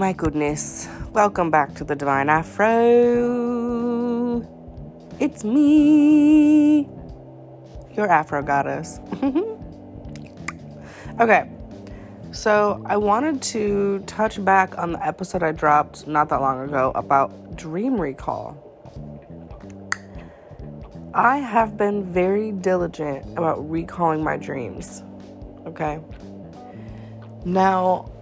my goodness. Welcome back to the Divine Afro. It's me, your Afro goddess. Okay, so I wanted to touch back on the episode I dropped not that long ago about dream recall. I have been very diligent about recalling my dreams, okay? Now,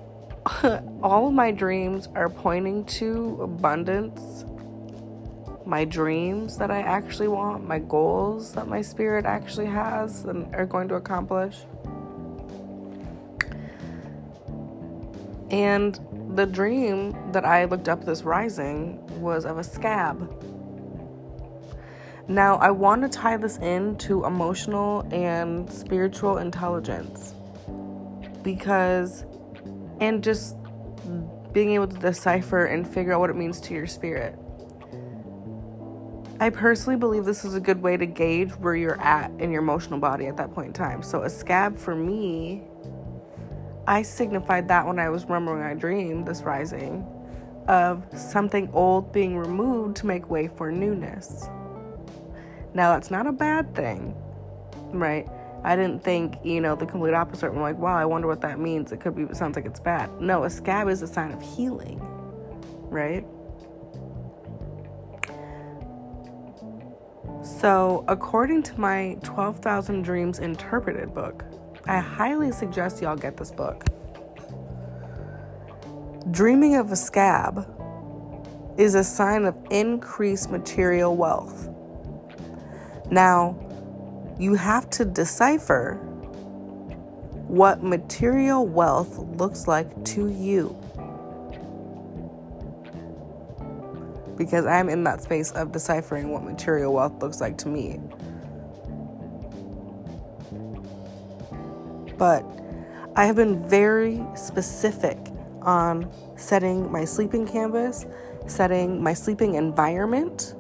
all of my dreams are pointing to abundance, my dreams that I actually want, my goals that my spirit actually has and are going to accomplish. And the dream that I looked up this rising was of a scab. Now, I want to tie this into emotional and spiritual intelligence and just being able to decipher and figure out what it means to your spirit. I personally believe this is a good way to gauge where you're at in your emotional body at that point in time. So a scab for me, I signified that when I was remembering my dream, this rising, of something old being removed to make way for newness. Now, that's not a bad thing, right? I didn't think, the complete opposite. I'm like, wow, I wonder what that means. It sounds like it's bad. No, a scab is a sign of healing, right? So, according to my 12,000 Dreams Interpreted book, I highly suggest y'all get this book. Dreaming of a scab is a sign of increased material wealth. Now, you have to decipher what material wealth looks like to you. Because I'm in that space of deciphering what material wealth looks like to me. But I have been very specific on setting my sleeping canvas, setting my sleeping environment,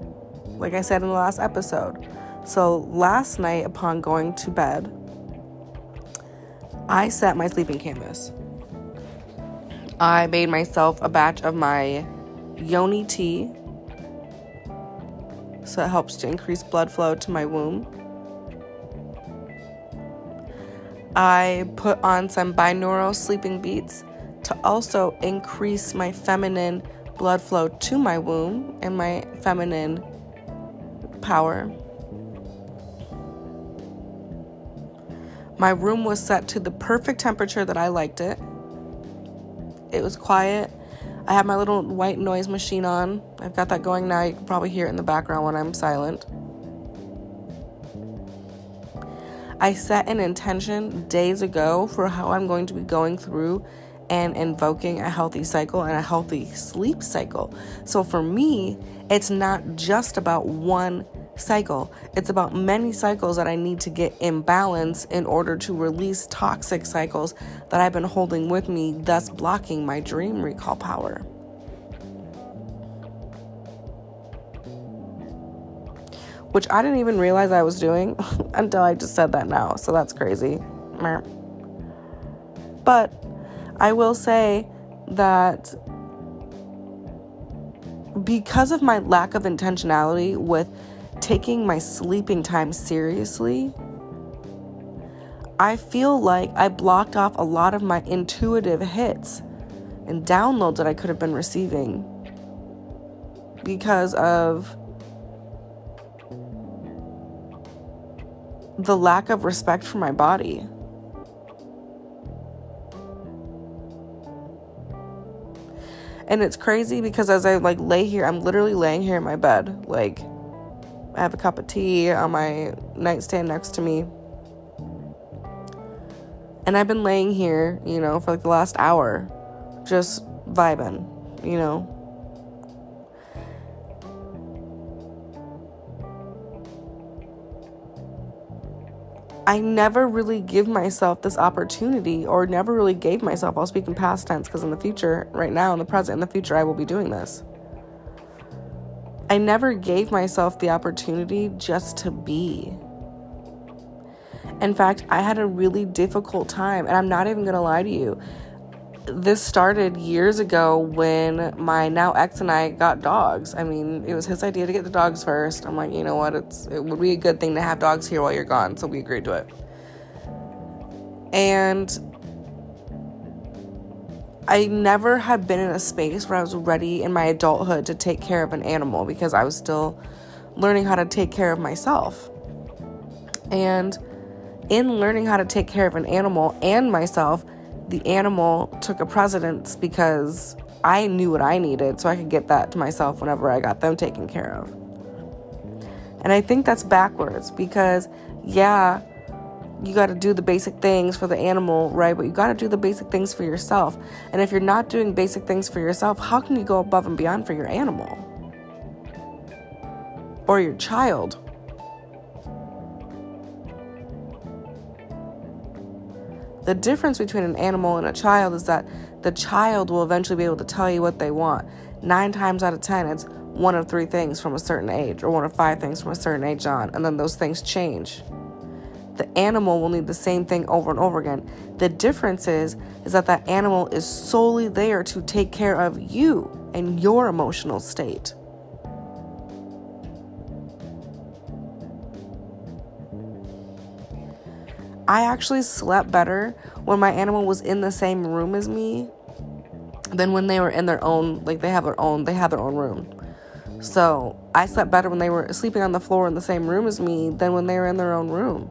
like I said in the last episode. So last night upon going to bed, I set my sleeping canvas. I made myself a batch of my yoni tea. So it helps to increase blood flow to my womb. I put on some binaural sleeping beats to also increase my feminine blood flow to my womb and my feminine power. My room was set to the perfect temperature that I liked it. It was quiet. I had my little white noise machine on. I've got that going now. You can probably hear it in the background when I'm silent. I set an intention days ago for how I'm going to be going through and invoking a healthy cycle and a healthy sleep cycle. So for me, it's not just about one cycle. It's about many cycles that I need to get in balance in order to release toxic cycles that I've been holding with me, thus blocking my dream recall power. Which I didn't even realize I was doing until I just said that now. So that's crazy. But I will say that because of my lack of intentionality with taking my sleeping time seriously, I feel like I blocked off a lot of my intuitive hits and downloads that I could have been receiving because of the lack of respect for my body. And it's crazy because as I lay here, I'm literally laying here in my bed, I have a cup of tea on my nightstand next to me. And I've been laying here, for the last hour, just vibing, I never really give myself this opportunity or never really gave myself, I'll speak in past tense because in the future, right now, in the present, in the future, I will be doing this. I never gave myself the opportunity just to be. In fact, I had a really difficult time, and I'm not even going to lie to you. this started years ago when my now ex and I got dogs. I mean, it was his idea to get the dogs first. I'm like, you know what? It would be a good thing to have dogs here while you're gone. So we agreed to it. And I never had been in a space where I was ready in my adulthood to take care of an animal, because I was still learning how to take care of myself. And in learning how to take care of an animal and myself, the animal took a precedence because I knew what I needed, so I could get that to myself whenever I got them taken care of. And I think that's backwards, because yeah, you got to do the basic things for the animal, right? But you got to do the basic things for yourself. And if you're not doing basic things for yourself, how can you go above and beyond for your animal or your child? The difference between an animal and a child is that the child will eventually be able to tell you what they want. 9 times out of 10, it's one of 3 things from a certain age, or one of 5 things from a certain age on, and then those things change. The animal will need the same thing over and over again. The difference is that that animal is solely there to take care of you and your emotional state. I actually slept better when my animal was in the same room as me than when they were in their own, like they have their own room. So I slept better when they were sleeping on the floor in the same room as me than when they were in their own room,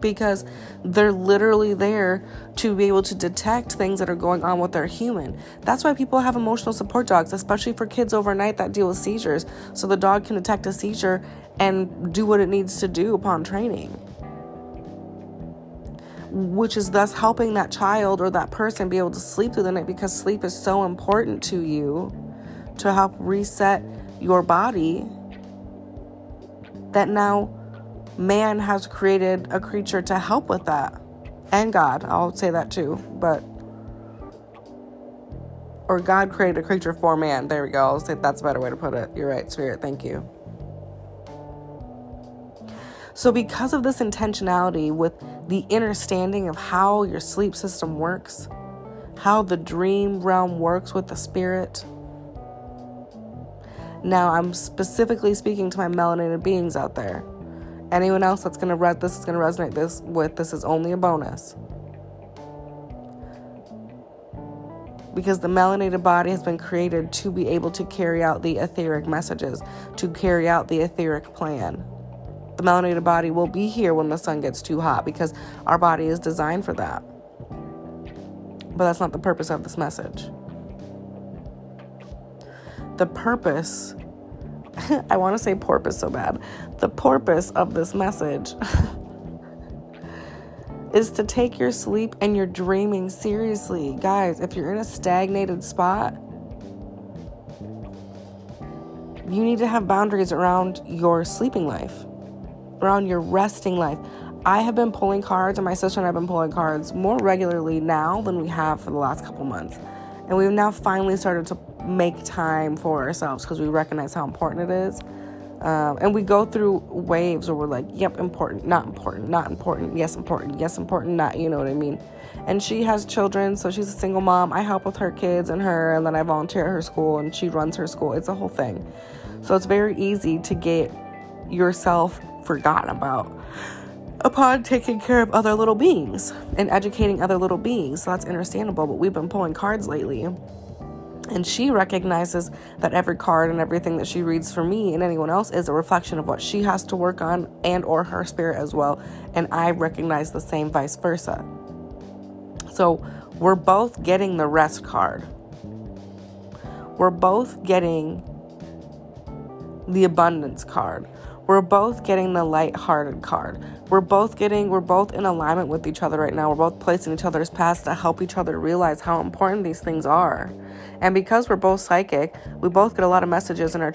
because they're literally there to be able to detect things that are going on with their human. That's why people have emotional support dogs, especially for kids overnight that deal with seizures, so the dog can detect a seizure and do what it needs to do upon training, which is thus helping that child or that person be able to sleep through the night, because sleep is so important to you to help reset your body, that now man has created a creature to help with that. And God, I'll say that too, or God created a creature for man. There we go. I'll say that's a better way to put it. You're right, Spirit. Thank you. So because of this intentionality with the understanding of how your sleep system works, how the dream realm works with the spirit. Now I'm specifically speaking to my melanated beings out there. Anyone else that's going to read this is going to resonate this with. This is only a bonus. Because the melanated body has been created to be able to carry out the etheric messages, to carry out the etheric plan. The melanated body will be here when the sun gets too hot, because our body is designed for that. But that's not the purpose of this message. The purpose, I want to say porpoise so bad. The purpose of this message is to take your sleep and your dreaming seriously. Guys, if you're in a stagnated spot, you need to have boundaries around your sleeping life, around your resting life. I have been pulling cards, and my sister and I have been pulling cards more regularly now than we have for the last couple months. And we've now finally started to make time for ourselves, because we recognize how important it is. And we go through waves where we're like, yep, important, not important, not important, yes, important, yes, important, not, you know what I mean? And she has children, so she's a single mom. I help with her kids and her, and then I volunteer at her school, and she runs her school. It's a whole thing. So it's very easy to get yourself forgotten about upon taking care of other little beings and educating other little beings. So that's understandable, but we've been pulling cards lately. And she recognizes that every card and everything that she reads for me and anyone else is a reflection of what she has to work on, and or her spirit as well. And I recognize the same, vice versa. So we're both getting the rest card. We're both getting the abundance card. We're both getting the lighthearted card. We're both in alignment with each other right now. We're both placing each other's past to help each other realize how important these things are. And because we're both psychic, we both get a lot of messages in our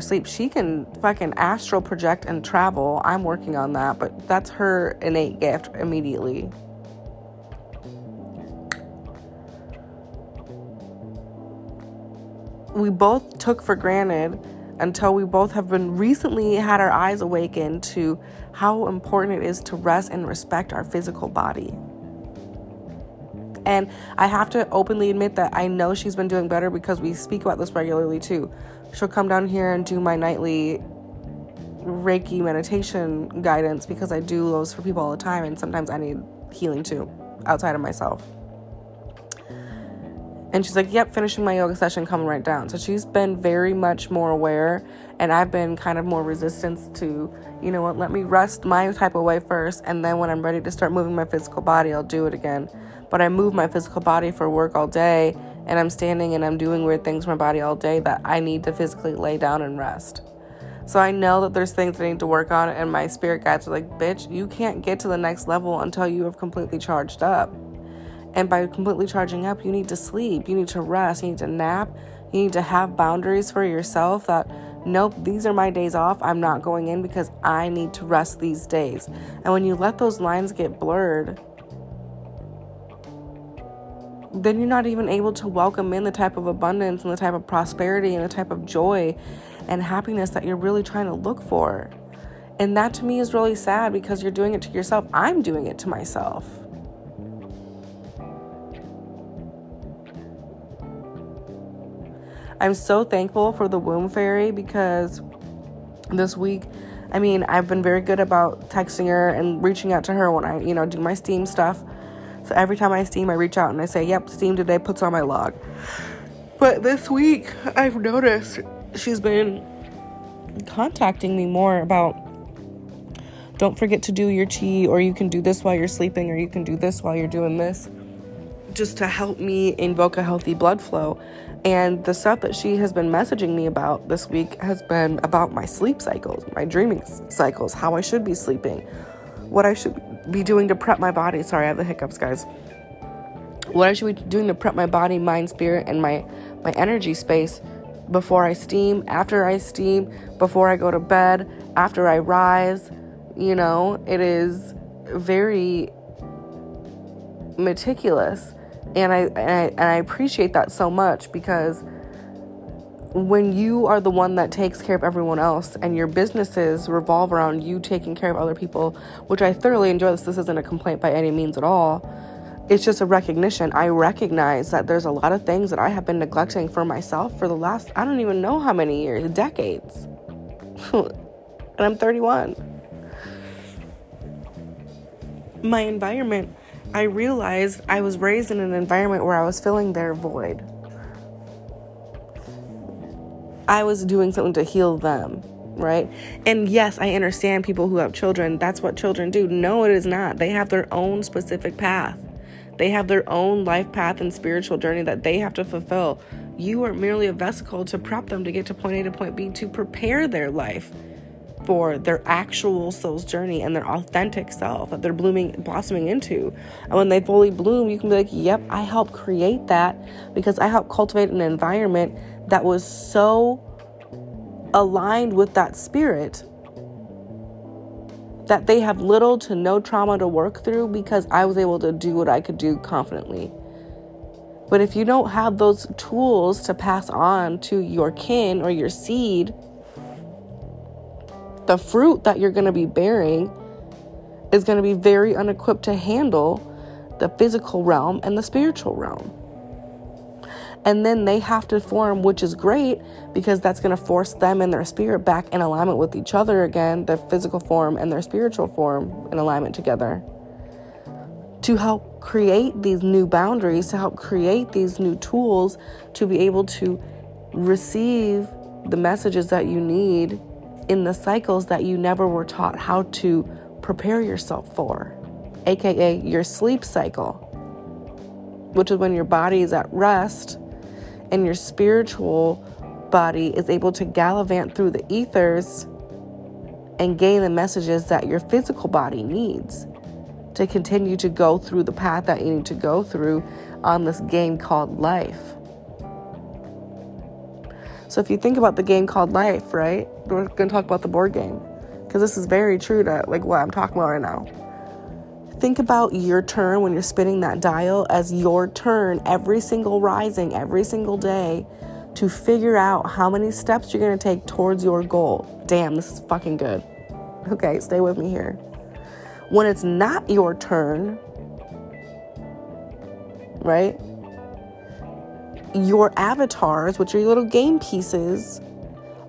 sleep. She can fucking astral project and travel. I'm working on that, but that's her innate gift immediately. We both took for granted, until we both have been recently had our eyes awakened to how important it is to rest and respect our physical body. And I have to openly admit that I know she's been doing better because we speak about this regularly too. She'll come down here and do my nightly Reiki meditation guidance because I do those for people all the time, and sometimes I need healing too outside of myself. And she's like, yep, finishing my yoga session, coming right down. So she's been very much more aware, and I've been kind of more resistant to, you know what, let me rest my type of way first, and then when I'm ready to start moving my physical body, I'll do it again. But I move my physical body for work all day, and I'm standing and I'm doing weird things with my body all day that I need to physically lay down and rest. So I know that there's things I need to work on, and my spirit guides are like, bitch, you can't get to the next level until you have completely charged up. And by completely charging up, you need to sleep, you need to rest, you need to nap, you need to have boundaries for yourself that, nope, these are my days off, I'm not going in because I need to rest these days. And when you let those lines get blurred, then you're not even able to welcome in the type of abundance and the type of prosperity and the type of joy and happiness that you're really trying to look for. And that to me is really sad because you're doing it to yourself. I'm doing it to myself. I'm so thankful for the Womb Fairy because this week, I mean, I've been very good about texting her and reaching out to her when I, you know, do my steam stuff. So every time I steam, I reach out and I say, yep, steam today, puts on my log. But this week, I've noticed she's been contacting me more about, don't forget to do your tea, or you can do this while you're sleeping, or you can do this while you're doing this, just to help me invoke a healthy blood flow. And the stuff that she has been messaging me about this week has been about my sleep cycles, my dreaming cycles, how I should be sleeping, what I should be doing to prep my body. Sorry, I have the hiccups, guys. What I should be doing to prep my body, mind, spirit, and my energy space before I steam, after I steam, before I go to bed, after I rise. You know, it is very meticulous. And I appreciate that so much, because when you are the one that takes care of everyone else and your businesses revolve around you taking care of other people, which I thoroughly enjoy this. This isn't a complaint by any means at all. It's just a recognition. I recognize that there's a lot of things that I have been neglecting for myself for the last, I don't even know how many years, decades. And I'm 31. My environment, I realized I was raised in an environment where I was filling their void. I was doing something to heal them, right? And yes, I understand people who have children. That's what children do. No, it is not. They have their own specific path. They have their own life path and spiritual journey that they have to fulfill. You are merely a vesicle to prep them to get to point A to point B, to prepare their life for their actual soul's journey and their authentic self that they're blossoming into. And when they fully bloom, you can be like, yep, I helped create that, because I helped cultivate an environment that was so aligned with that spirit that they have little to no trauma to work through, because I was able to do what I could do confidently. But if you don't have those tools to pass on to your kin or your seed, the fruit that you're going to be bearing is going to be very unequipped to handle the physical realm and the spiritual realm. And then they have to form, which is great, because that's going to force them and their spirit back in alignment with each other again, the physical form and their spiritual form in alignment together, to help create these new boundaries, to help create these new tools to be able to receive the messages that you need in the cycles that you never were taught how to prepare yourself for, aka your sleep cycle, which is when your body is at rest and your spiritual body is able to gallivant through the ethers and gain the messages that your physical body needs to continue to go through the path that you need to go through on this game called life. So if you think about the game called life, right? We're going to talk about the board game, because this is very true to like what I'm talking about right now. Think about your turn when you're spinning that dial as your turn every single rising, every single day, to figure out how many steps you're going to take towards your goal. Damn, this is fucking good. Okay, stay with me here. When it's not your turn, right? Your avatars, which are your little game pieces,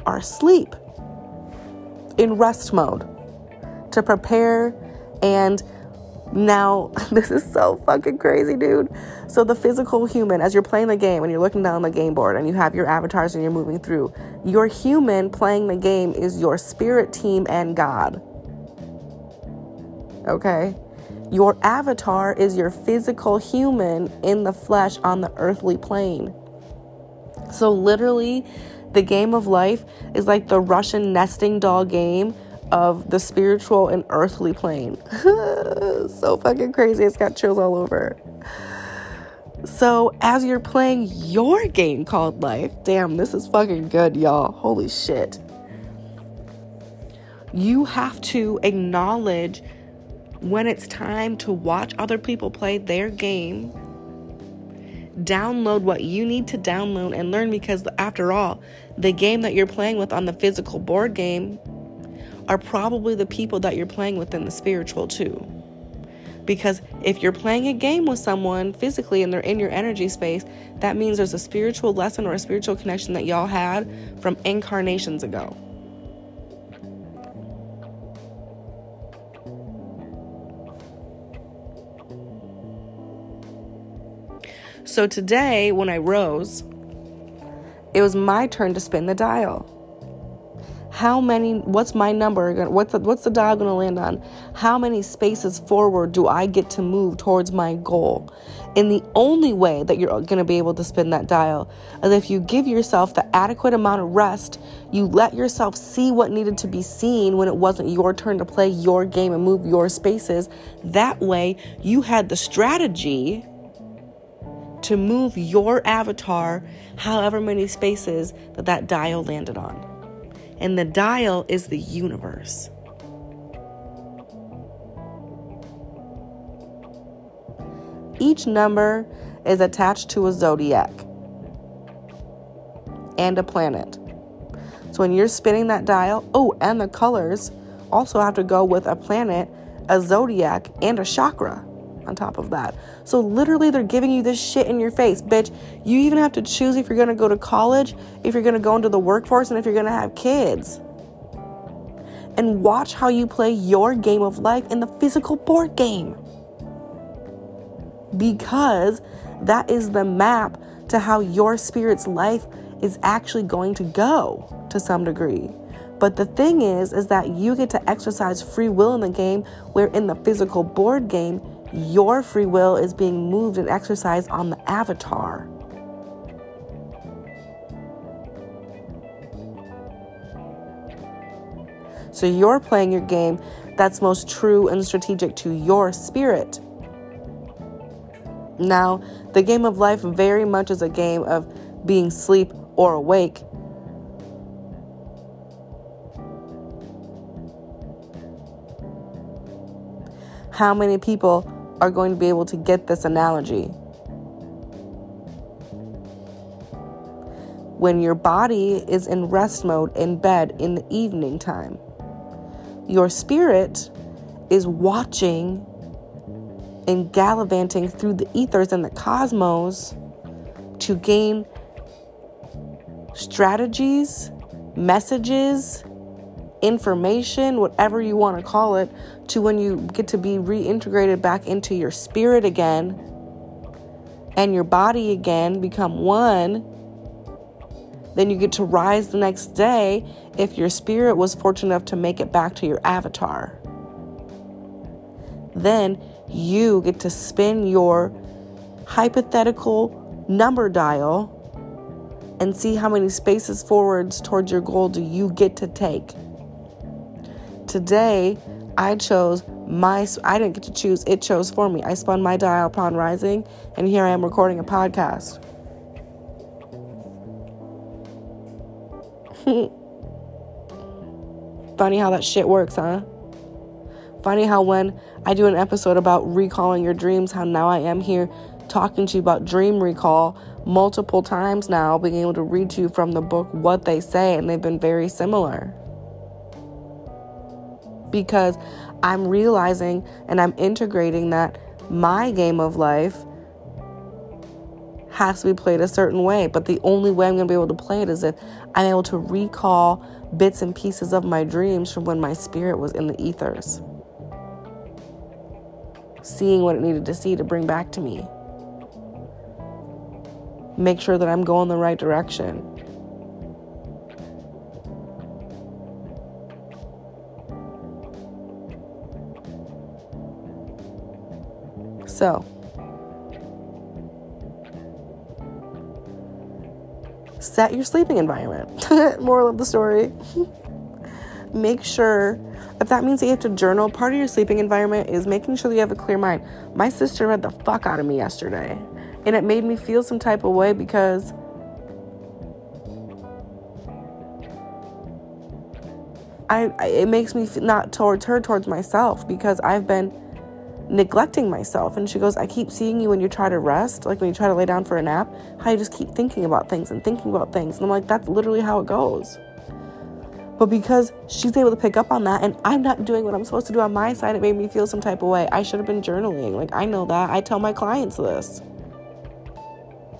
are asleep in rest mode to prepare. And now, this is so fucking crazy, dude. So the physical human, as you're playing the game and you're looking down the game board and you have your avatars and you're moving through, your human playing the game is your spirit team and God. Okay? Your avatar is your physical human in the flesh on the earthly plane. So literally, the game of life is like the Russian nesting doll game of the spiritual and earthly plane. So fucking crazy. It's got chills all over. So as you're playing your game called life, damn, this is fucking good, y'all. Holy shit. You have to acknowledge when it's time to watch other people play their game, download what you need to download and learn, because after all, the game that you're playing with on the physical board game are probably the people that you're playing with in the spiritual too. Because if you're playing a game with someone physically and they're in your energy space, that means there's a spiritual lesson or a spiritual connection that y'all had from incarnations ago. So today, when I rose, it was my turn to spin the dial. How many, what's my number, what's the dial going to land on? How many spaces forward do I get to move towards my goal? And the only way that you're going to be able to spin that dial is if you give yourself the adequate amount of rest, you let yourself see what needed to be seen when it wasn't your turn to play your game and move your spaces. That way, you had the strategy to move your avatar however many spaces that dial landed on. And the dial is the universe. Each number is attached to a zodiac and a planet. So when you're spinning that dial, oh, and the colors also have to go with a planet, a zodiac, and a chakra on top of that. So literally they're giving you this shit in your face, bitch. You even have to choose if you're going to go to college, if you're going to go into the workforce, and if you're going to have kids. And watch how you play your game of life in the physical board game. Because that is the map to how your spirit's life is actually going to go to some degree. But the thing is that you get to exercise free will in the game, where in the physical board game, your free will is being moved and exercised on the avatar. So you're playing your game that's most true and strategic to your spirit. Now, the game of life very much is a game of being asleep or awake. How many people are going to be able to get this analogy? When your body is in rest mode in bed in the evening time, your spirit is watching and gallivanting through the ethers and the cosmos to gain strategies, messages, information, whatever you want to call it, to when you get to be reintegrated back into your spirit again and your body again, become one. Then you get to rise the next day if your spirit was fortunate enough to make it back to your avatar. Then you get to spin your hypothetical number dial and see how many spaces forwards towards your goal do you get to take. Today, I didn't get to choose, it chose for me. I spun my dial upon rising, and here I am recording a podcast. Funny how that shit works, huh? Funny how when I do an episode about recalling your dreams, how now I am here talking to you about dream recall multiple times now, being able to read to you from the book What They Say, and they've been very similar. Because I'm realizing and I'm integrating that my game of life has to be played a certain way. But the only way I'm going to be able to play it is if I'm able to recall bits and pieces of my dreams from when my spirit was in the ethers, seeing what it needed to see to bring back to me. Make sure that I'm going the right direction. So, set your sleeping environment. Moral of the story. Make sure, if that means that you have to journal, part of your sleeping environment is making sure that you have a clear mind. My sister read the fuck out of me yesterday, and it made me feel some type of way because it makes me not towards her, towards myself, because I've been neglecting myself. And she goes, I keep seeing you when you try to rest, like when you try to lay down for a nap, how you just keep thinking about things. And I'm like, that's literally how it goes. But because she's able to pick up on that and I'm not doing what I'm supposed to do on my side, it made me feel some type of way. I should have been journaling. Like, I know that. I tell my clients this.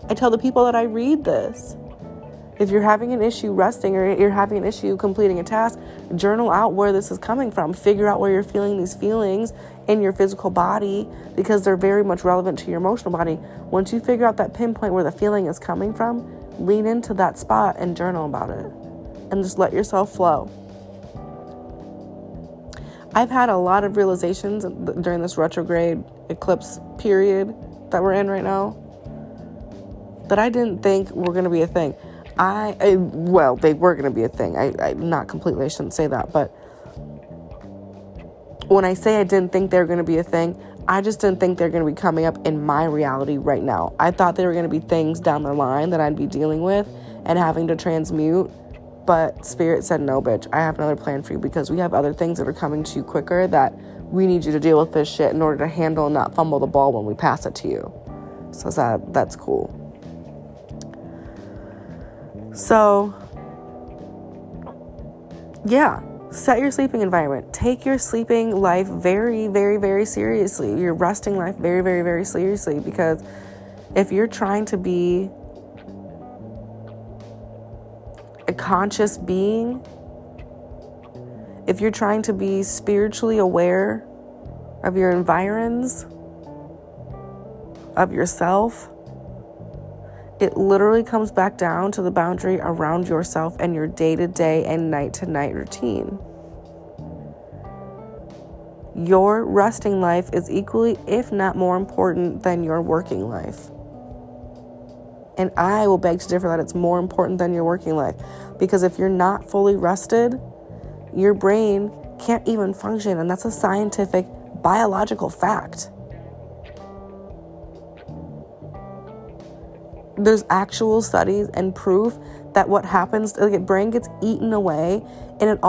I tell the people that I read this. If you're having an issue resting or you're having an issue completing a task, journal out where this is coming from. Figure out where you're feeling these feelings in your physical body, because they're very much relevant to your emotional body. Once you figure out that pinpoint where the feeling is coming from, lean into that spot and journal about it. And just let yourself flow. I've had a lot of realizations during this retrograde eclipse period that we're in right now that I didn't think were going to be a thing. Well, they were going to be a thing. I shouldn't say that, but when I say I didn't think they were going to be a thing, I just didn't think they're going to be coming up in my reality right now. I thought they were going to be things down the line that I'd be dealing with and having to transmute, but Spirit said, no, bitch, I have another plan for you, because we have other things that are coming to you quicker that we need you to deal with this shit in order to handle and not fumble the ball when we pass it to you. So that's cool. So, yeah. Set your sleeping environment. Take your sleeping life very, very, very seriously. Your resting life very, very, very seriously. Because if you're trying to be a conscious being, if you're trying to be spiritually aware of your environs, of yourself, it literally comes back down to the boundary around yourself and your day-to-day and night-to-night routine. Your resting life is equally, if not more important than your working life. And I will beg to differ that it's more important than your working life, because if you're not fully rested, your brain can't even function. And that's a scientific, biological fact. There's actual studies and proof that what happens, like, your brain gets eaten away, and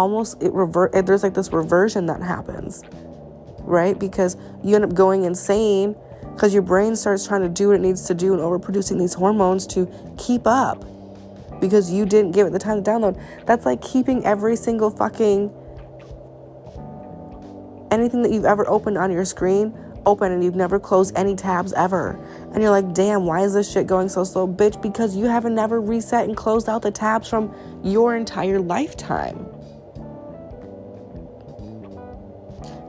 there's like this reversion that happens, right? Because you end up going insane because your brain starts trying to do what it needs to do and overproducing these hormones to keep up because you didn't give it the time to download. That's like keeping every single fucking anything that you've ever opened on your screen open, and you've never closed any tabs ever, and you're like, damn, why is this shit going so slow? Bitch, because you haven't never reset and closed out the tabs from your entire lifetime,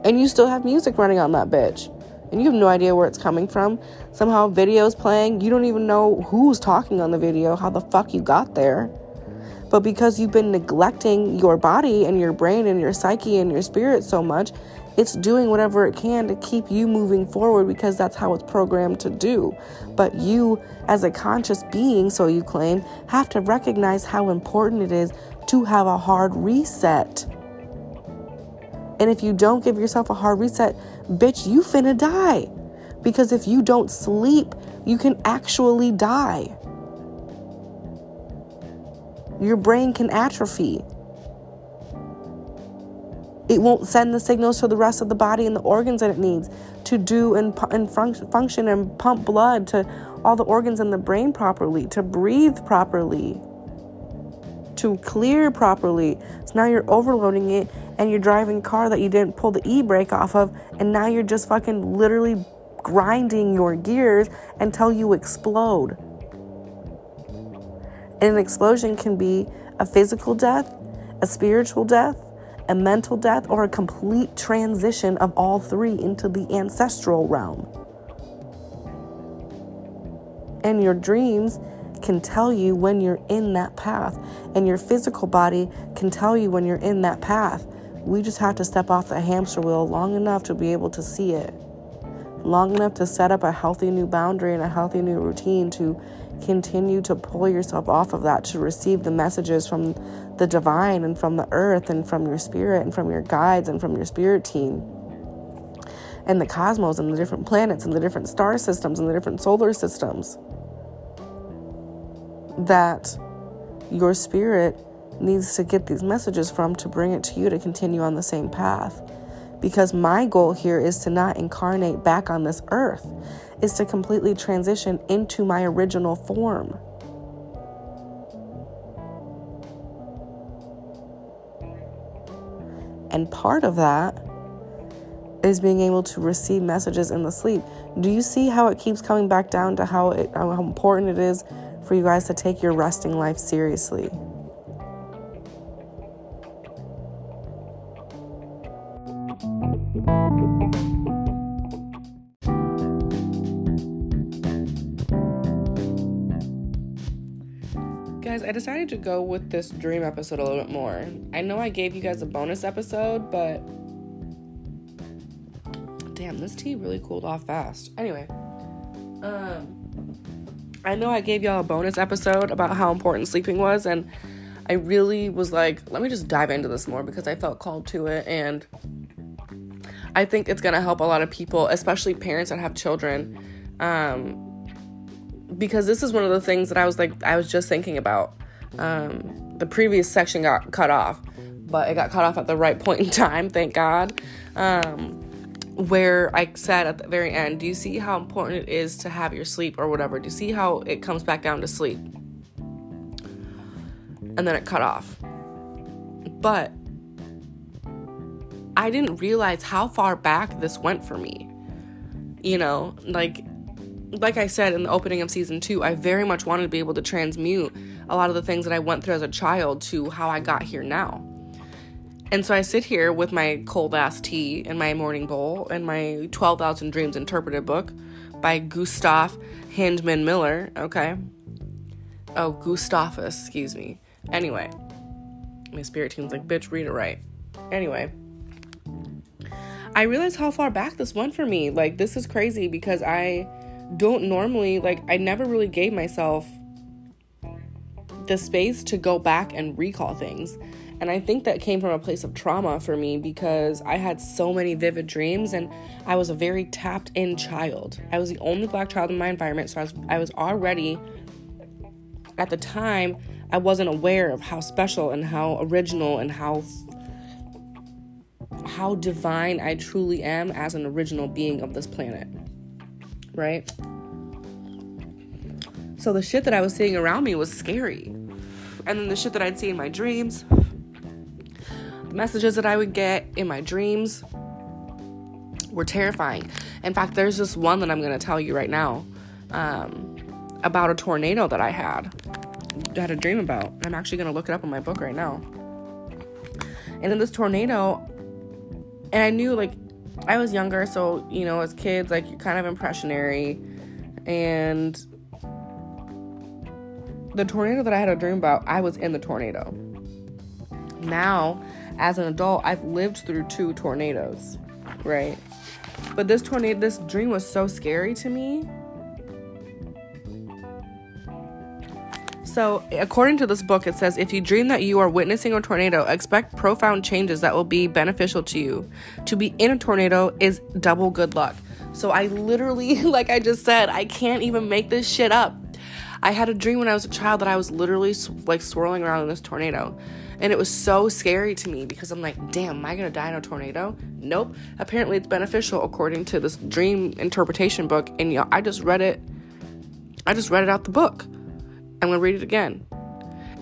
and you still have music running on that bitch, and you have no idea where it's coming from. Somehow videos playing, you don't even know who's talking on the video, how the fuck you got there. But because you've been neglecting your body and your brain and your psyche and your spirit so much, it's doing whatever it can to keep you moving forward, because that's how it's programmed to do. But you, as a conscious being, so you claim, have to recognize how important it is to have a hard reset. And if you don't give yourself a hard reset, bitch, you finna die. Because if you don't sleep, you can actually die. Your brain can atrophy. It won't send the signals to the rest of the body and the organs that it needs to do and function and pump blood to all the organs in the brain properly, to breathe properly, to clear properly. So now you're overloading it, and you're driving a car that you didn't pull the e-brake off of, and now you're just fucking literally grinding your gears until you explode. An explosion can be a physical death, a spiritual death, a mental death, or a complete transition of all three into the ancestral realm. And your dreams can tell you when you're in that path, and your physical body can tell you when you're in that path. We just have to step off the hamster wheel long enough to be able to see it, long enough to set up a healthy new boundary and a healthy new routine to continue to pull yourself off of that, to receive the messages from the divine and from the earth and from your spirit and from your guides and from your spirit team and the cosmos and the different planets and the different star systems and the different solar systems that your spirit needs to get these messages from, to bring it to you to continue on the same path. Because my goal here is to not incarnate back on this earth, is to completely transition into my original form. And part of that is being able to receive messages in the sleep. Do you see how it keeps coming back down to how important it is for you guys to take your resting life seriously? Guys, I decided to go with this dream episode a little bit more. I know I gave you guys a bonus episode, but damn, this tea really cooled off fast. Anyway, I know I gave y'all a bonus episode about how important sleeping was, and I really was like, let me just dive into this more because I felt called to it, and I think it's going to help a lot of people, especially parents that have children, because this is one of the things that I was just thinking about. The previous section got cut off, but it got cut off at the right point in time, thank God, where I said at the very end, do you see how important it is to have your sleep or whatever? Do you see how it comes back down to sleep? And then it cut off. But I didn't realize how far back this went for me. You know, like I said in the opening of season 2, I very much wanted to be able to transmute a lot of the things that I went through as a child to how I got here now. And so I sit here with my cold ass tea and my morning bowl and my 12,000 Dreams Interpreted book by Gustav Hindman Miller, okay? Oh, Gustavus, excuse me. Anyway, my spirit team's like, bitch, read it right. Anyway, I realized how far back this went for me. Like, this is crazy because I don't normally, I never really gave myself the space to go back and recall things. And I think that came from a place of trauma for me because I had so many vivid dreams and I was a very tapped-in child. I was the only black child in my environment, so I was already, at the time, I wasn't aware of how special and how original and how divine I truly am as an original being of this planet, right? So the shit that I was seeing around me was scary. And then the shit that I'd see in my dreams, the messages that I would get in my dreams were terrifying. In fact, there's just one that I'm going to tell you right now about a tornado that I had a dream about. I'm actually going to look it up in my book right now. And in this tornado, and I knew, I was younger, so, you know, as kids, you're kind of impressionary, and the tornado that I had a dream about, I was in the tornado. Now, as an adult, I've lived through 2 tornadoes, right? But this dream was so scary to me. So, according to this book, it says, if you dream that you are witnessing a tornado, expect profound changes that will be beneficial to you. To be in a tornado is double good luck. So, I literally, like I just said, I can't even make this shit up. I had a dream when I was a child that I was literally, swirling around in this tornado. And it was so scary to me because I'm like, damn, am I going to die in a tornado? Nope. Apparently, it's beneficial according to this dream interpretation book. And you know, I just read it out the book. I'm going to read it again.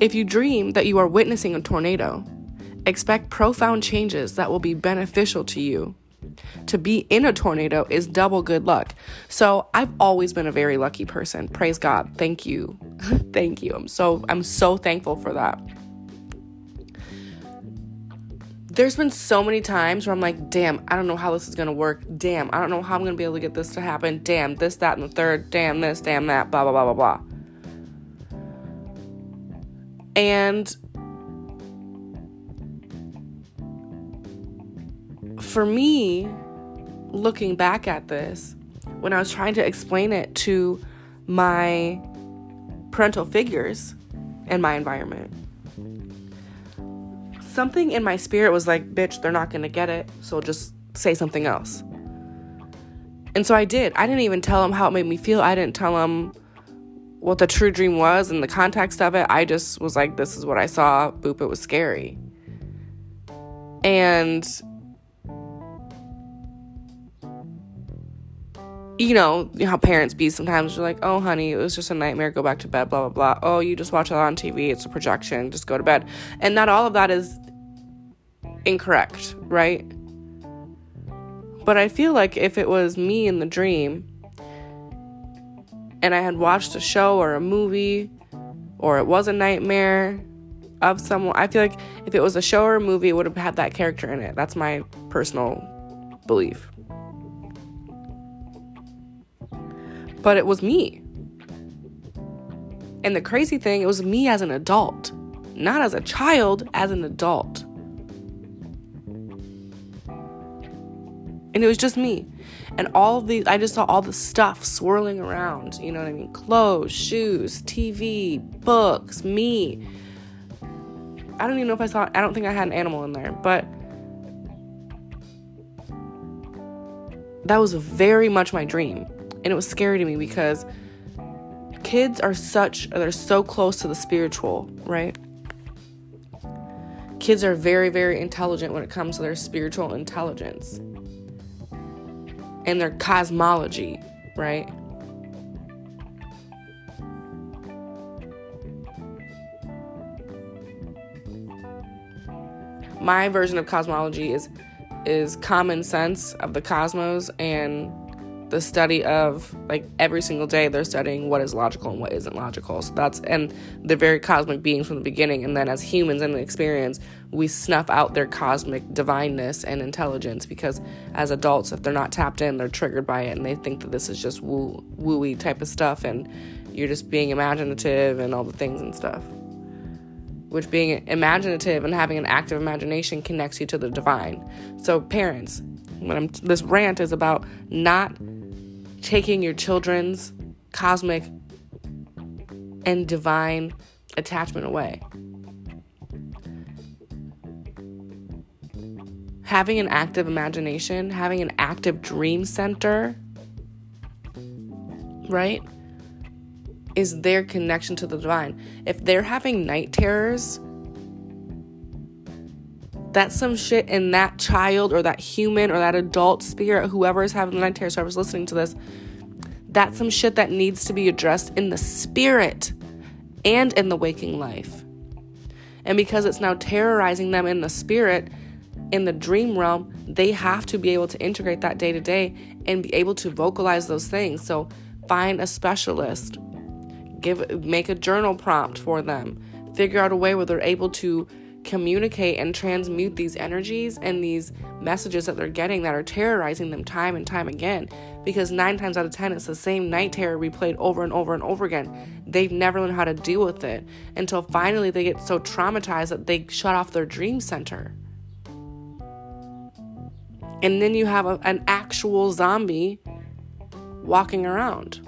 If you dream that you are witnessing a tornado, expect profound changes that will be beneficial to you. To be in a tornado is double good luck. So I've always been a very lucky person. Praise God. Thank you. Thank you. I'm so thankful for that. There's been so many times where I'm like, damn, I don't know how this is going to work. Damn, I don't know how I'm going to be able to get this to happen. Damn, this, that, and the third. Damn this, damn that, blah, blah, blah, blah, blah. And for me, looking back at this, when I was trying to explain it to my parental figures and my environment, something in my spirit was like, bitch, they're not going to get it, so just say something else. And so I did. I didn't even tell them how it made me feel. I didn't tell them what the true dream was and the context of it. I just was like, this is what I saw. Boop, it was scary. And, you know how parents be sometimes, you're like, oh, honey, it was just a nightmare, go back to bed, blah, blah, blah. Oh, you just watch it on TV, it's a projection, just go to bed. And not all of that is incorrect, right? But I feel like if it was me in the dream and I had watched a show or a movie, or it was a nightmare of someone, I feel like if it was a show or a movie, it would have had that character in it. That's my personal belief. But it was me. And the crazy thing, it was me as an adult. Not as a child, as an adult. And it was just me. And all of these, I just saw all the stuff swirling around. You know what I mean? Clothes, shoes, TV, books, me. I don't even know if I saw, I don't think I had an animal in there. But that was very much my dream. And it was scary to me because kids are they're so close to the spiritual, right? Kids are very, very intelligent when it comes to their spiritual intelligence and their cosmology, right? My version of cosmology is common sense of the cosmos and the study of, like, every single day they're studying what is logical and what isn't logical. So that's, and they're very cosmic beings from the beginning, and then as humans in the experience, we snuff out their cosmic divineness and intelligence, because as adults, if they're not tapped in, they're triggered by it, and they think that this is just woo-woo-y type of stuff, and you're just being imaginative and all the things and stuff. Which being imaginative and having an active imagination connects you to the divine. So parents, this rant is about not taking your children's cosmic and divine attachment away. Having an active imagination, having an active dream center, right, is their connection to the divine. If they're having night terrors, that's some shit in that child or that human or that adult spirit, whoever is having the night terrors, whoever's listening to this, that's some shit that needs to be addressed in the spirit and in the waking life. And because it's now terrorizing them in the spirit, in the dream realm, they have to be able to integrate that day to day and be able to vocalize those things. So find a specialist, make a journal prompt for them, figure out a way where they're able to communicate and transmute these energies and these messages that they're getting that are terrorizing them time and time again, because 9 times out of 10 it's the same night terror replayed over and over and over again. They've never learned how to deal with it until finally they get so traumatized that they shut off their dream center, and then you have an actual zombie walking around.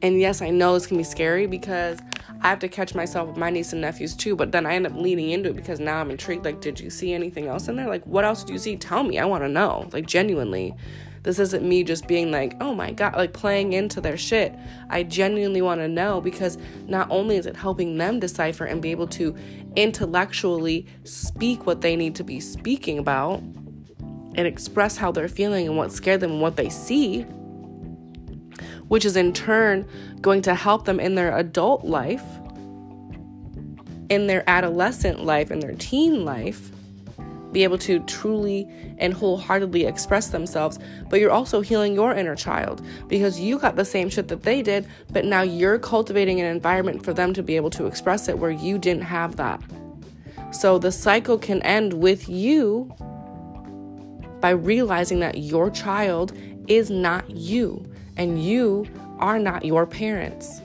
And yes, I know this can be scary because I have to catch myself with my niece and nephews too, but then I end up leaning into it because now I'm intrigued. Like, did you see anything else in there? Like, what else do you see? Tell me. I want to know. Like, genuinely. This isn't me just being like, oh my God, like playing into their shit. I genuinely want to know, because not only is it helping them decipher and be able to intellectually speak what they need to be speaking about and express how they're feeling and what scared them and what they see, which is in turn going to help them in their adult life, in their adolescent life, in their teen life, be able to truly and wholeheartedly express themselves, but you're also healing your inner child because you got the same shit that they did, but now you're cultivating an environment for them to be able to express it where you didn't have that. So the cycle can end with you by realizing that your child is not you and you are not your parents.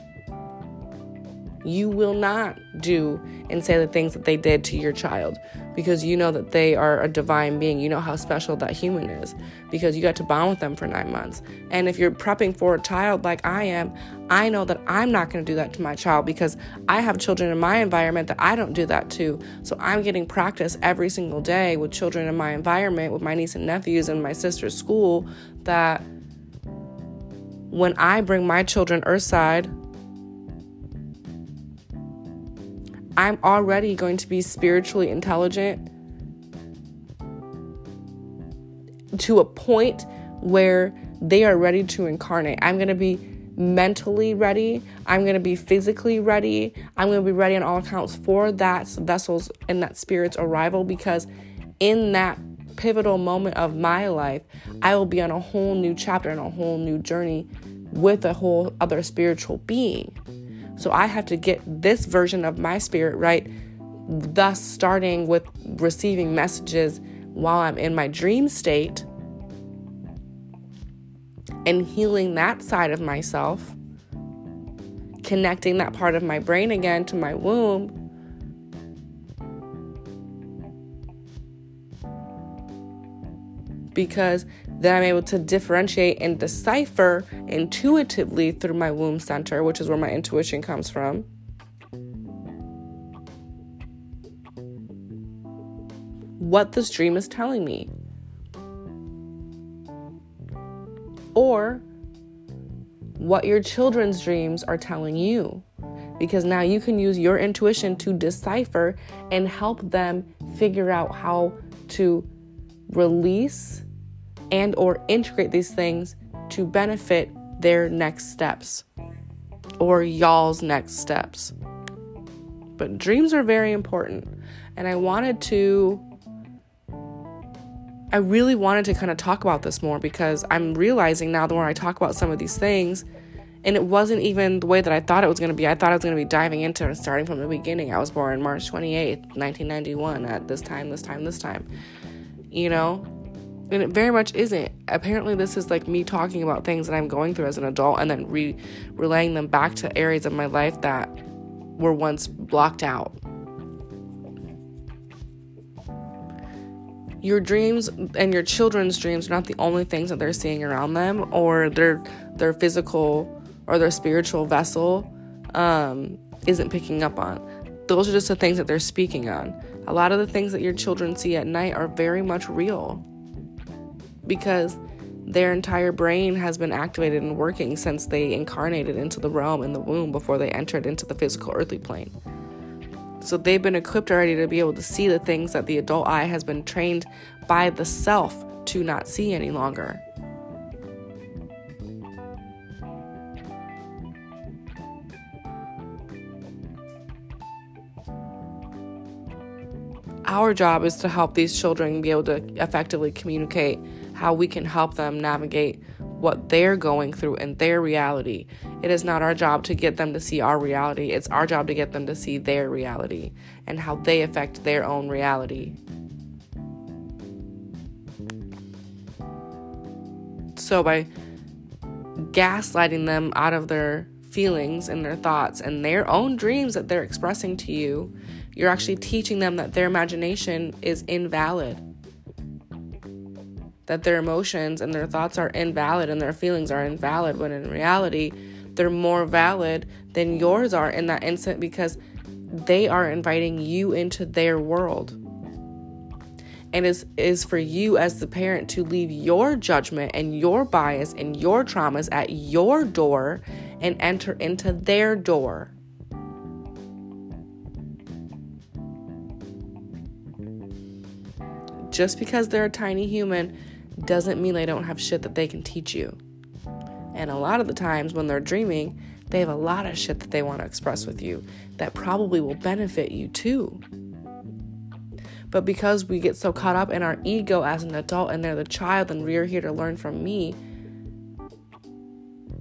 You will not do and say the things that they did to your child because you know that they are a divine being. You know how special that human is because you got to bond with them for 9 months. And if you're prepping for a child like I am, I know that I'm not going to do that to my child because I have children in my environment that I don't do that to. So I'm getting practice every single day with children in my environment, with my niece and nephews and my sister's school, that when I bring my children earthside, I'm already going to be spiritually intelligent to a point where they are ready to incarnate. I'm going to be mentally ready. I'm going to be physically ready. I'm going to be ready on all accounts for that vessel's and that spirit's arrival, because in that pivotal moment of my life, I will be on a whole new chapter and a whole new journey with a whole other spiritual being. So I have to get this version of my spirit right, thus starting with receiving messages while I'm in my dream state and healing that side of myself, connecting that part of my brain again to my womb, because then I'm able to differentiate and decipher intuitively through my womb center, which is where my intuition comes from. What this dream is telling me. Or what your children's dreams are telling you. Because now you can use your intuition to decipher and help them figure out how to release and or integrate these things to benefit their next steps or y'all's next steps. But dreams are very important. And I really wanted to kind of talk about this more, because I'm realizing now the more I talk about some of these things, and it wasn't even the way that I thought it was going to be. I thought I was going to be diving into and starting from the beginning. I was born March 28th, 1991 at this time. You know, and it very much isn't. Apparently, this is like me talking about things that I'm going through as an adult and then relaying them back to areas of my life that were once blocked out. Your dreams and your children's dreams are not the only things that they're seeing around them, or their physical or their spiritual vessel isn't picking up on. Those are just the things that they're speaking on. A lot of the things that your children see at night are very much real because their entire brain has been activated and working since they incarnated into the realm in the womb before they entered into the physical earthly plane. So they've been equipped already to be able to see the things that the adult eye has been trained by the self to not see any longer. Our job is to help these children be able to effectively communicate how we can help them navigate what they're going through in their reality. It is not our job to get them to see our reality. It's our job to get them to see their reality and how they affect their own reality. So by gaslighting them out of their feelings and their thoughts and their own dreams that they're expressing to you, you're actually teaching them that their imagination is invalid, that their emotions and their thoughts are invalid and their feelings are invalid, when in reality, they're more valid than yours are in that instant because they are inviting you into their world. And it is for you as the parent to leave your judgment and your bias and your traumas at your door and enter into their door. Just because they're a tiny human doesn't mean they don't have shit that they can teach you. And a lot of the times when they're dreaming, they have a lot of shit that they want to express with you that probably will benefit you too. But because we get so caught up in our ego as an adult and they're the child and we're here to learn from me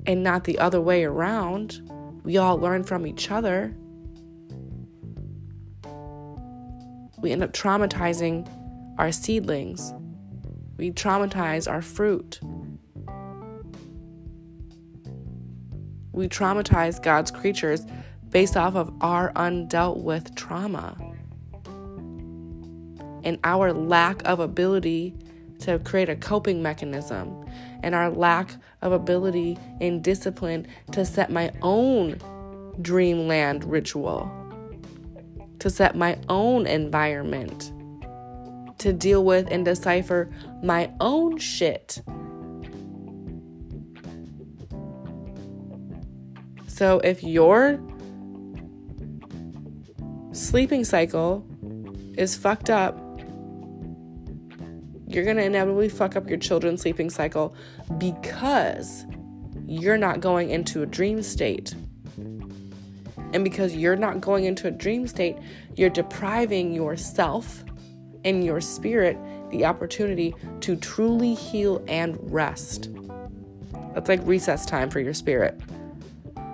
and not the other way around, we all learn from each other. We end up traumatizing our seedlings. We traumatize our fruit. We traumatize God's creatures based off of our undealt with trauma and our lack of ability to create a coping mechanism and our lack of ability and discipline to set my own dreamland ritual, to set my own environment, to deal with and decipher my own shit. So if your sleeping cycle is fucked up, you're going to inevitably fuck up your children's sleeping cycle because you're not going into a dream state. And because you're not going into a dream state, you're depriving yourself and your spirit the opportunity to truly heal and rest. That's like recess time for your spirit.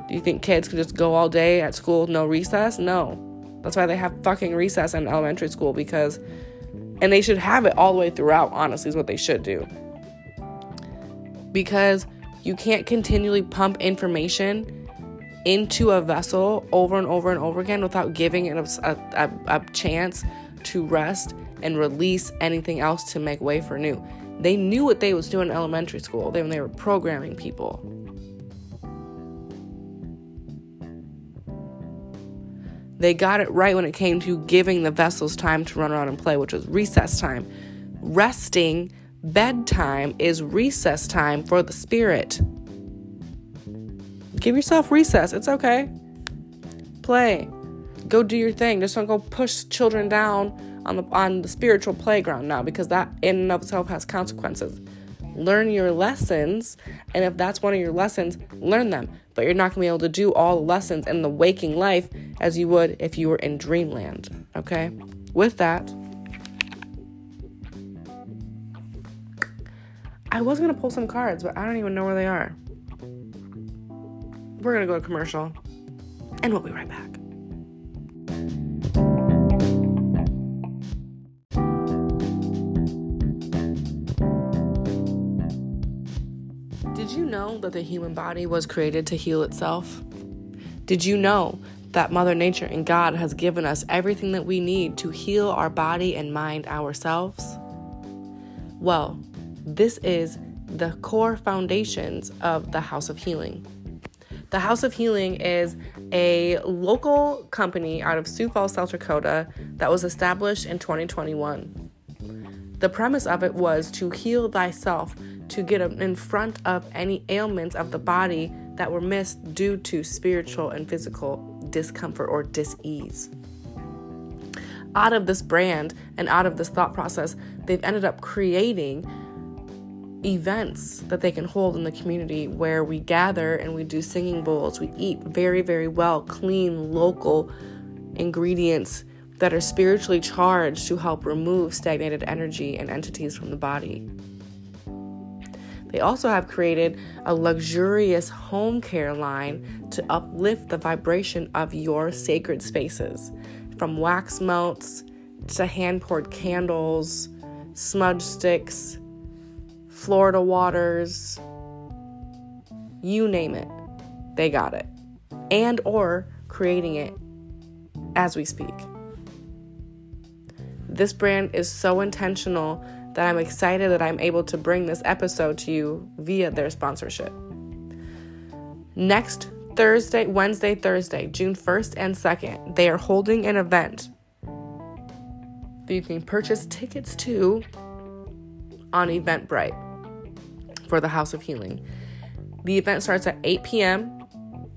Do you think kids can just go all day at school, no recess? No. That's why they have fucking recess in elementary school, because, and they should have it all the way throughout, honestly, is what they should do. Because you can't continually pump information into a vessel over and over and over again without giving it a chance to rest and release anything else to make way for new. They knew what they was doing in elementary school when they were programming people. They got it right when it came to giving the vessels time to run around and play, which was recess time. Resting, bedtime is recess time for the spirit. Give yourself recess. It's okay. Play. Go do your thing. Just don't go push children down on the spiritual playground now, because that in and of itself has consequences. Learn your lessons, and if that's one of your lessons, learn them. But you're not going to be able to do all the lessons in the waking life as you would if you were in dreamland, okay? With that, I was going to pull some cards, but I don't even know where they are. We're going to go to commercial, and we'll be right back. That the human body was created to heal itself? Did you know that Mother Nature and God has given us everything that we need to heal our body and mind ourselves? Well, this is the core foundations of the House of Healing. The House of Healing is a local company out of Sioux Falls, South Dakota that was established in 2021. The premise of it was to heal thyself, to get in front of any ailments of the body that were missed due to spiritual and physical discomfort or dis-ease. Out of this brand and out of this thought process, they've ended up creating events that they can hold in the community where we gather and we do singing bowls. We eat very, very well, clean, local ingredients that are spiritually charged to help remove stagnated energy and entities from the body. They also have created a luxurious home care line to uplift the vibration of your sacred spaces, from wax melts to hand-poured candles, smudge sticks, Florida waters, you name it, they got it, and or creating it as we speak. This brand is so intentional that I'm excited that I'm able to bring this episode to you via their sponsorship. Next Wednesday, Thursday, June 1st and 2nd, they are holding an event that you can purchase tickets to on Eventbrite for the House of Healing. The event starts at 8 p.m.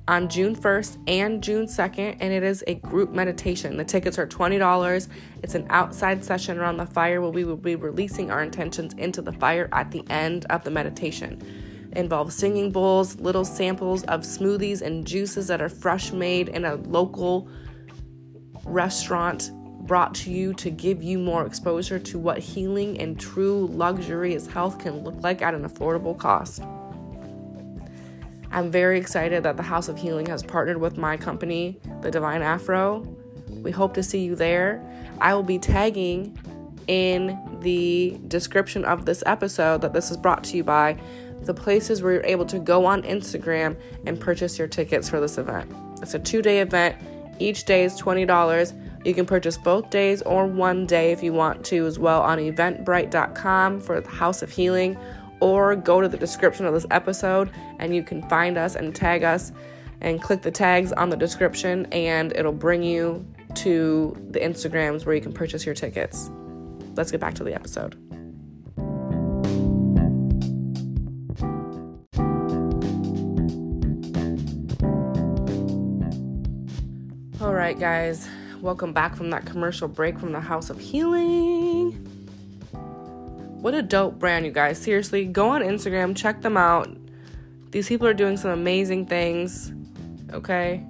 on June 1st and June 2nd, and it is a group meditation. The tickets are $20. It's an outside session around the fire where we will be releasing our intentions into the fire at the end of the meditation. It involves singing bowls, little samples of smoothies and juices that are fresh made in a local restaurant brought to you to give you more exposure to what healing and true luxurious health can look like at an affordable cost. I'm very excited that the House of Healing has partnered with my company, the Divine Afro. We hope to see you there. I will be tagging in the description of this episode that this is brought to you by the places where you're able to go on Instagram and purchase your tickets for this event. It's a 2-day event. Each day is $20. You can purchase both days or one day if you want to as well on eventbrite.com for the House of Healing, or go to the description of this episode and you can find us and tag us and click the tags on the description and it'll bring you to the Instagrams where you can purchase your tickets. Let's get back to the episode. All right, guys. Welcome back from that commercial break from the House of Healing. What a dope brand, you guys. Seriously, go on Instagram, check them out. These people are doing some amazing things, okay?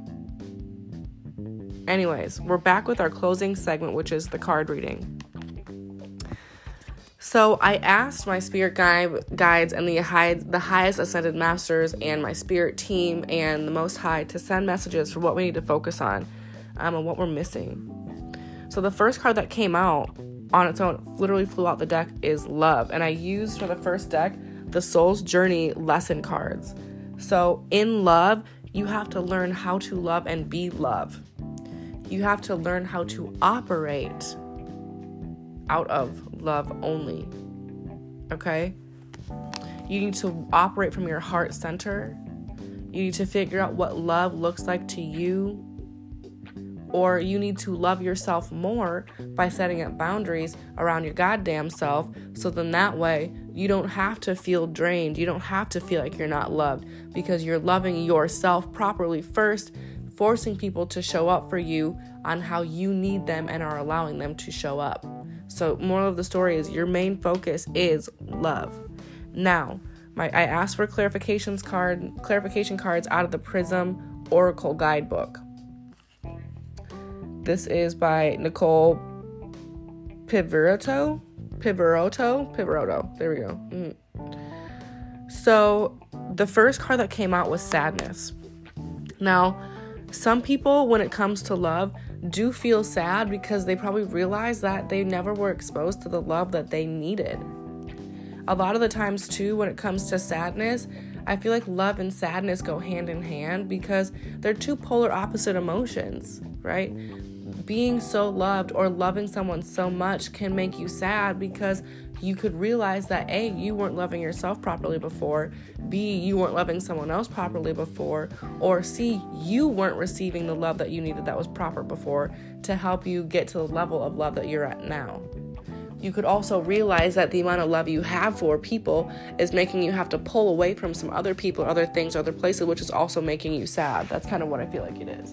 Anyways, we're back with our closing segment, which is the card reading. So I asked my spirit guides and the highest ascended masters and my spirit team and the Most High to send messages for what we need to focus on. And what we're missing. So the first card that came out on its own, literally flew out the deck, is love. And I used for the first deck, the Soul's Journey Lesson Cards. So in love, you have to learn how to love and be love. You have to learn how to operate out of love only. Okay? You need to operate from your heart center. You need to figure out what love looks like to you. Or you need to love yourself more by setting up boundaries around your goddamn self. So then that way you don't have to feel drained. You don't have to feel like you're not loved because you're loving yourself properly first, forcing people to show up for you on how you need them and are allowing them to show up. So moral of the story is your main focus is love. Now, I asked for clarification cards out of the PRISM Oracle Guidebook. This is by Nicole Piviroto. There we go. So the first card that came out was sadness. Now, some people, when it comes to love, do feel sad because they probably realize that they never were exposed to the love that they needed. A lot of the times, too, when it comes to sadness, I feel like love and sadness go hand in hand because they're two polar opposite emotions, right? Being so loved or loving someone so much can make you sad because you could realize that A, you weren't loving yourself properly before, B, you weren't loving someone else properly before, or C, you weren't receiving the love that you needed that was proper before to help you get to the level of love that you're at now. You could also realize that the amount of love you have for people is making you have to pull away from some other people, other things, other places, which is also making you sad. That's kind of what I feel like it is.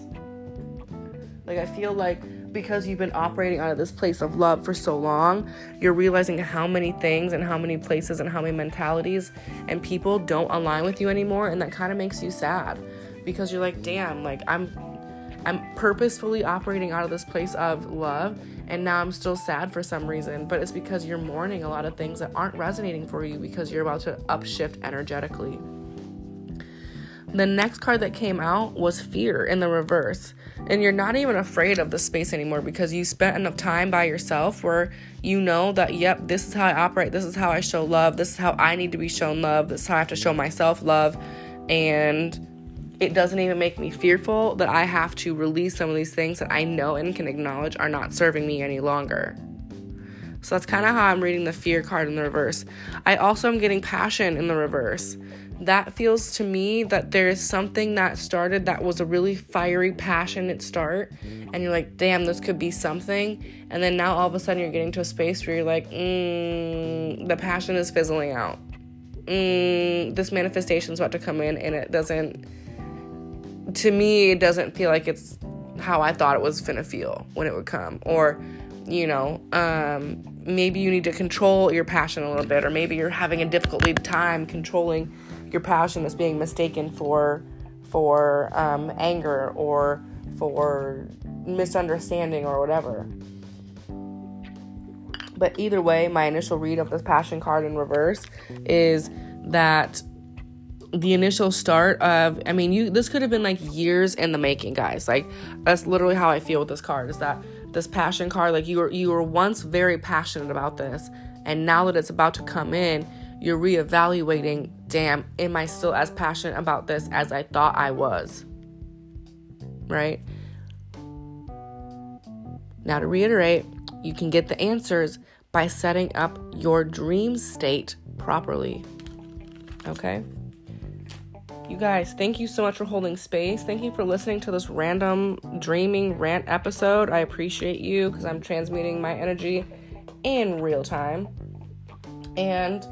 Like, I feel like because you've been operating out of this place of love for so long, you're realizing how many things and how many places and how many mentalities and people don't align with you anymore. And that kind of makes you sad because you're like, damn, like I'm purposefully operating out of this place of love, and now I'm still sad for some reason, but it's because you're mourning a lot of things that aren't resonating for you because you're about to upshift energetically. The next card that came out was fear in the reverse, and you're not even afraid of the space anymore because you spent enough time by yourself where you know that, yep, this is how I operate, this is how I show love, this is how I need to be shown love, this is how I have to show myself love, and it doesn't even make me fearful that I have to release some of these things that I know and can acknowledge are not serving me any longer. So that's kind of how I'm reading the fear card in the reverse. I also am getting passion in the reverse. That feels to me that there is something that started that was a really fiery, passionate start. And you're like, damn, this could be something. And then now all of a sudden you're getting to a space where you're like, the passion is fizzling out. This manifestation is about to come in and it doesn't... To me, it doesn't feel like it's how I thought it was gonna feel when it would come. Or, you know, maybe you need to control your passion a little bit, or maybe you're having a difficult time controlling your passion that's being mistaken for anger or for misunderstanding or whatever. But either way, my initial read of this Passion card in reverse is that the initial start of, I mean, this could have been like years in the making, guys. Like, that's literally how I feel with this card, is that this Passion card, like, you were once very passionate about this, and now that it's about to come in, you're reevaluating, damn, am I still as passionate about this as I thought I was? Right? Now, to reiterate, you can get the answers by setting up your dream state properly. Okay? You guys, thank you so much for holding space. Thank you for listening to this random dreaming rant episode. I appreciate you, because I'm transmuting my energy in real time. And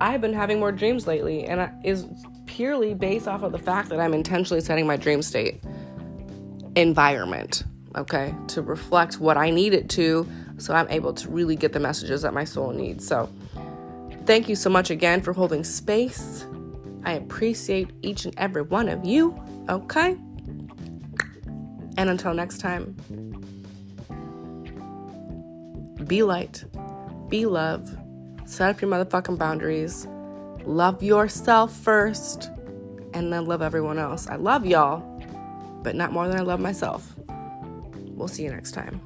I've been having more dreams lately, and it is purely based off of the fact that I'm intentionally setting my dream state environment, okay, to reflect what I need it to, so I'm able to really get the messages that my soul needs. So thank you so much again for holding space. I appreciate each and every one of you, okay? And until next time, be light, be love, set up your motherfucking boundaries, love yourself first, and then love everyone else. I love y'all, but not more than I love myself. We'll see you next time.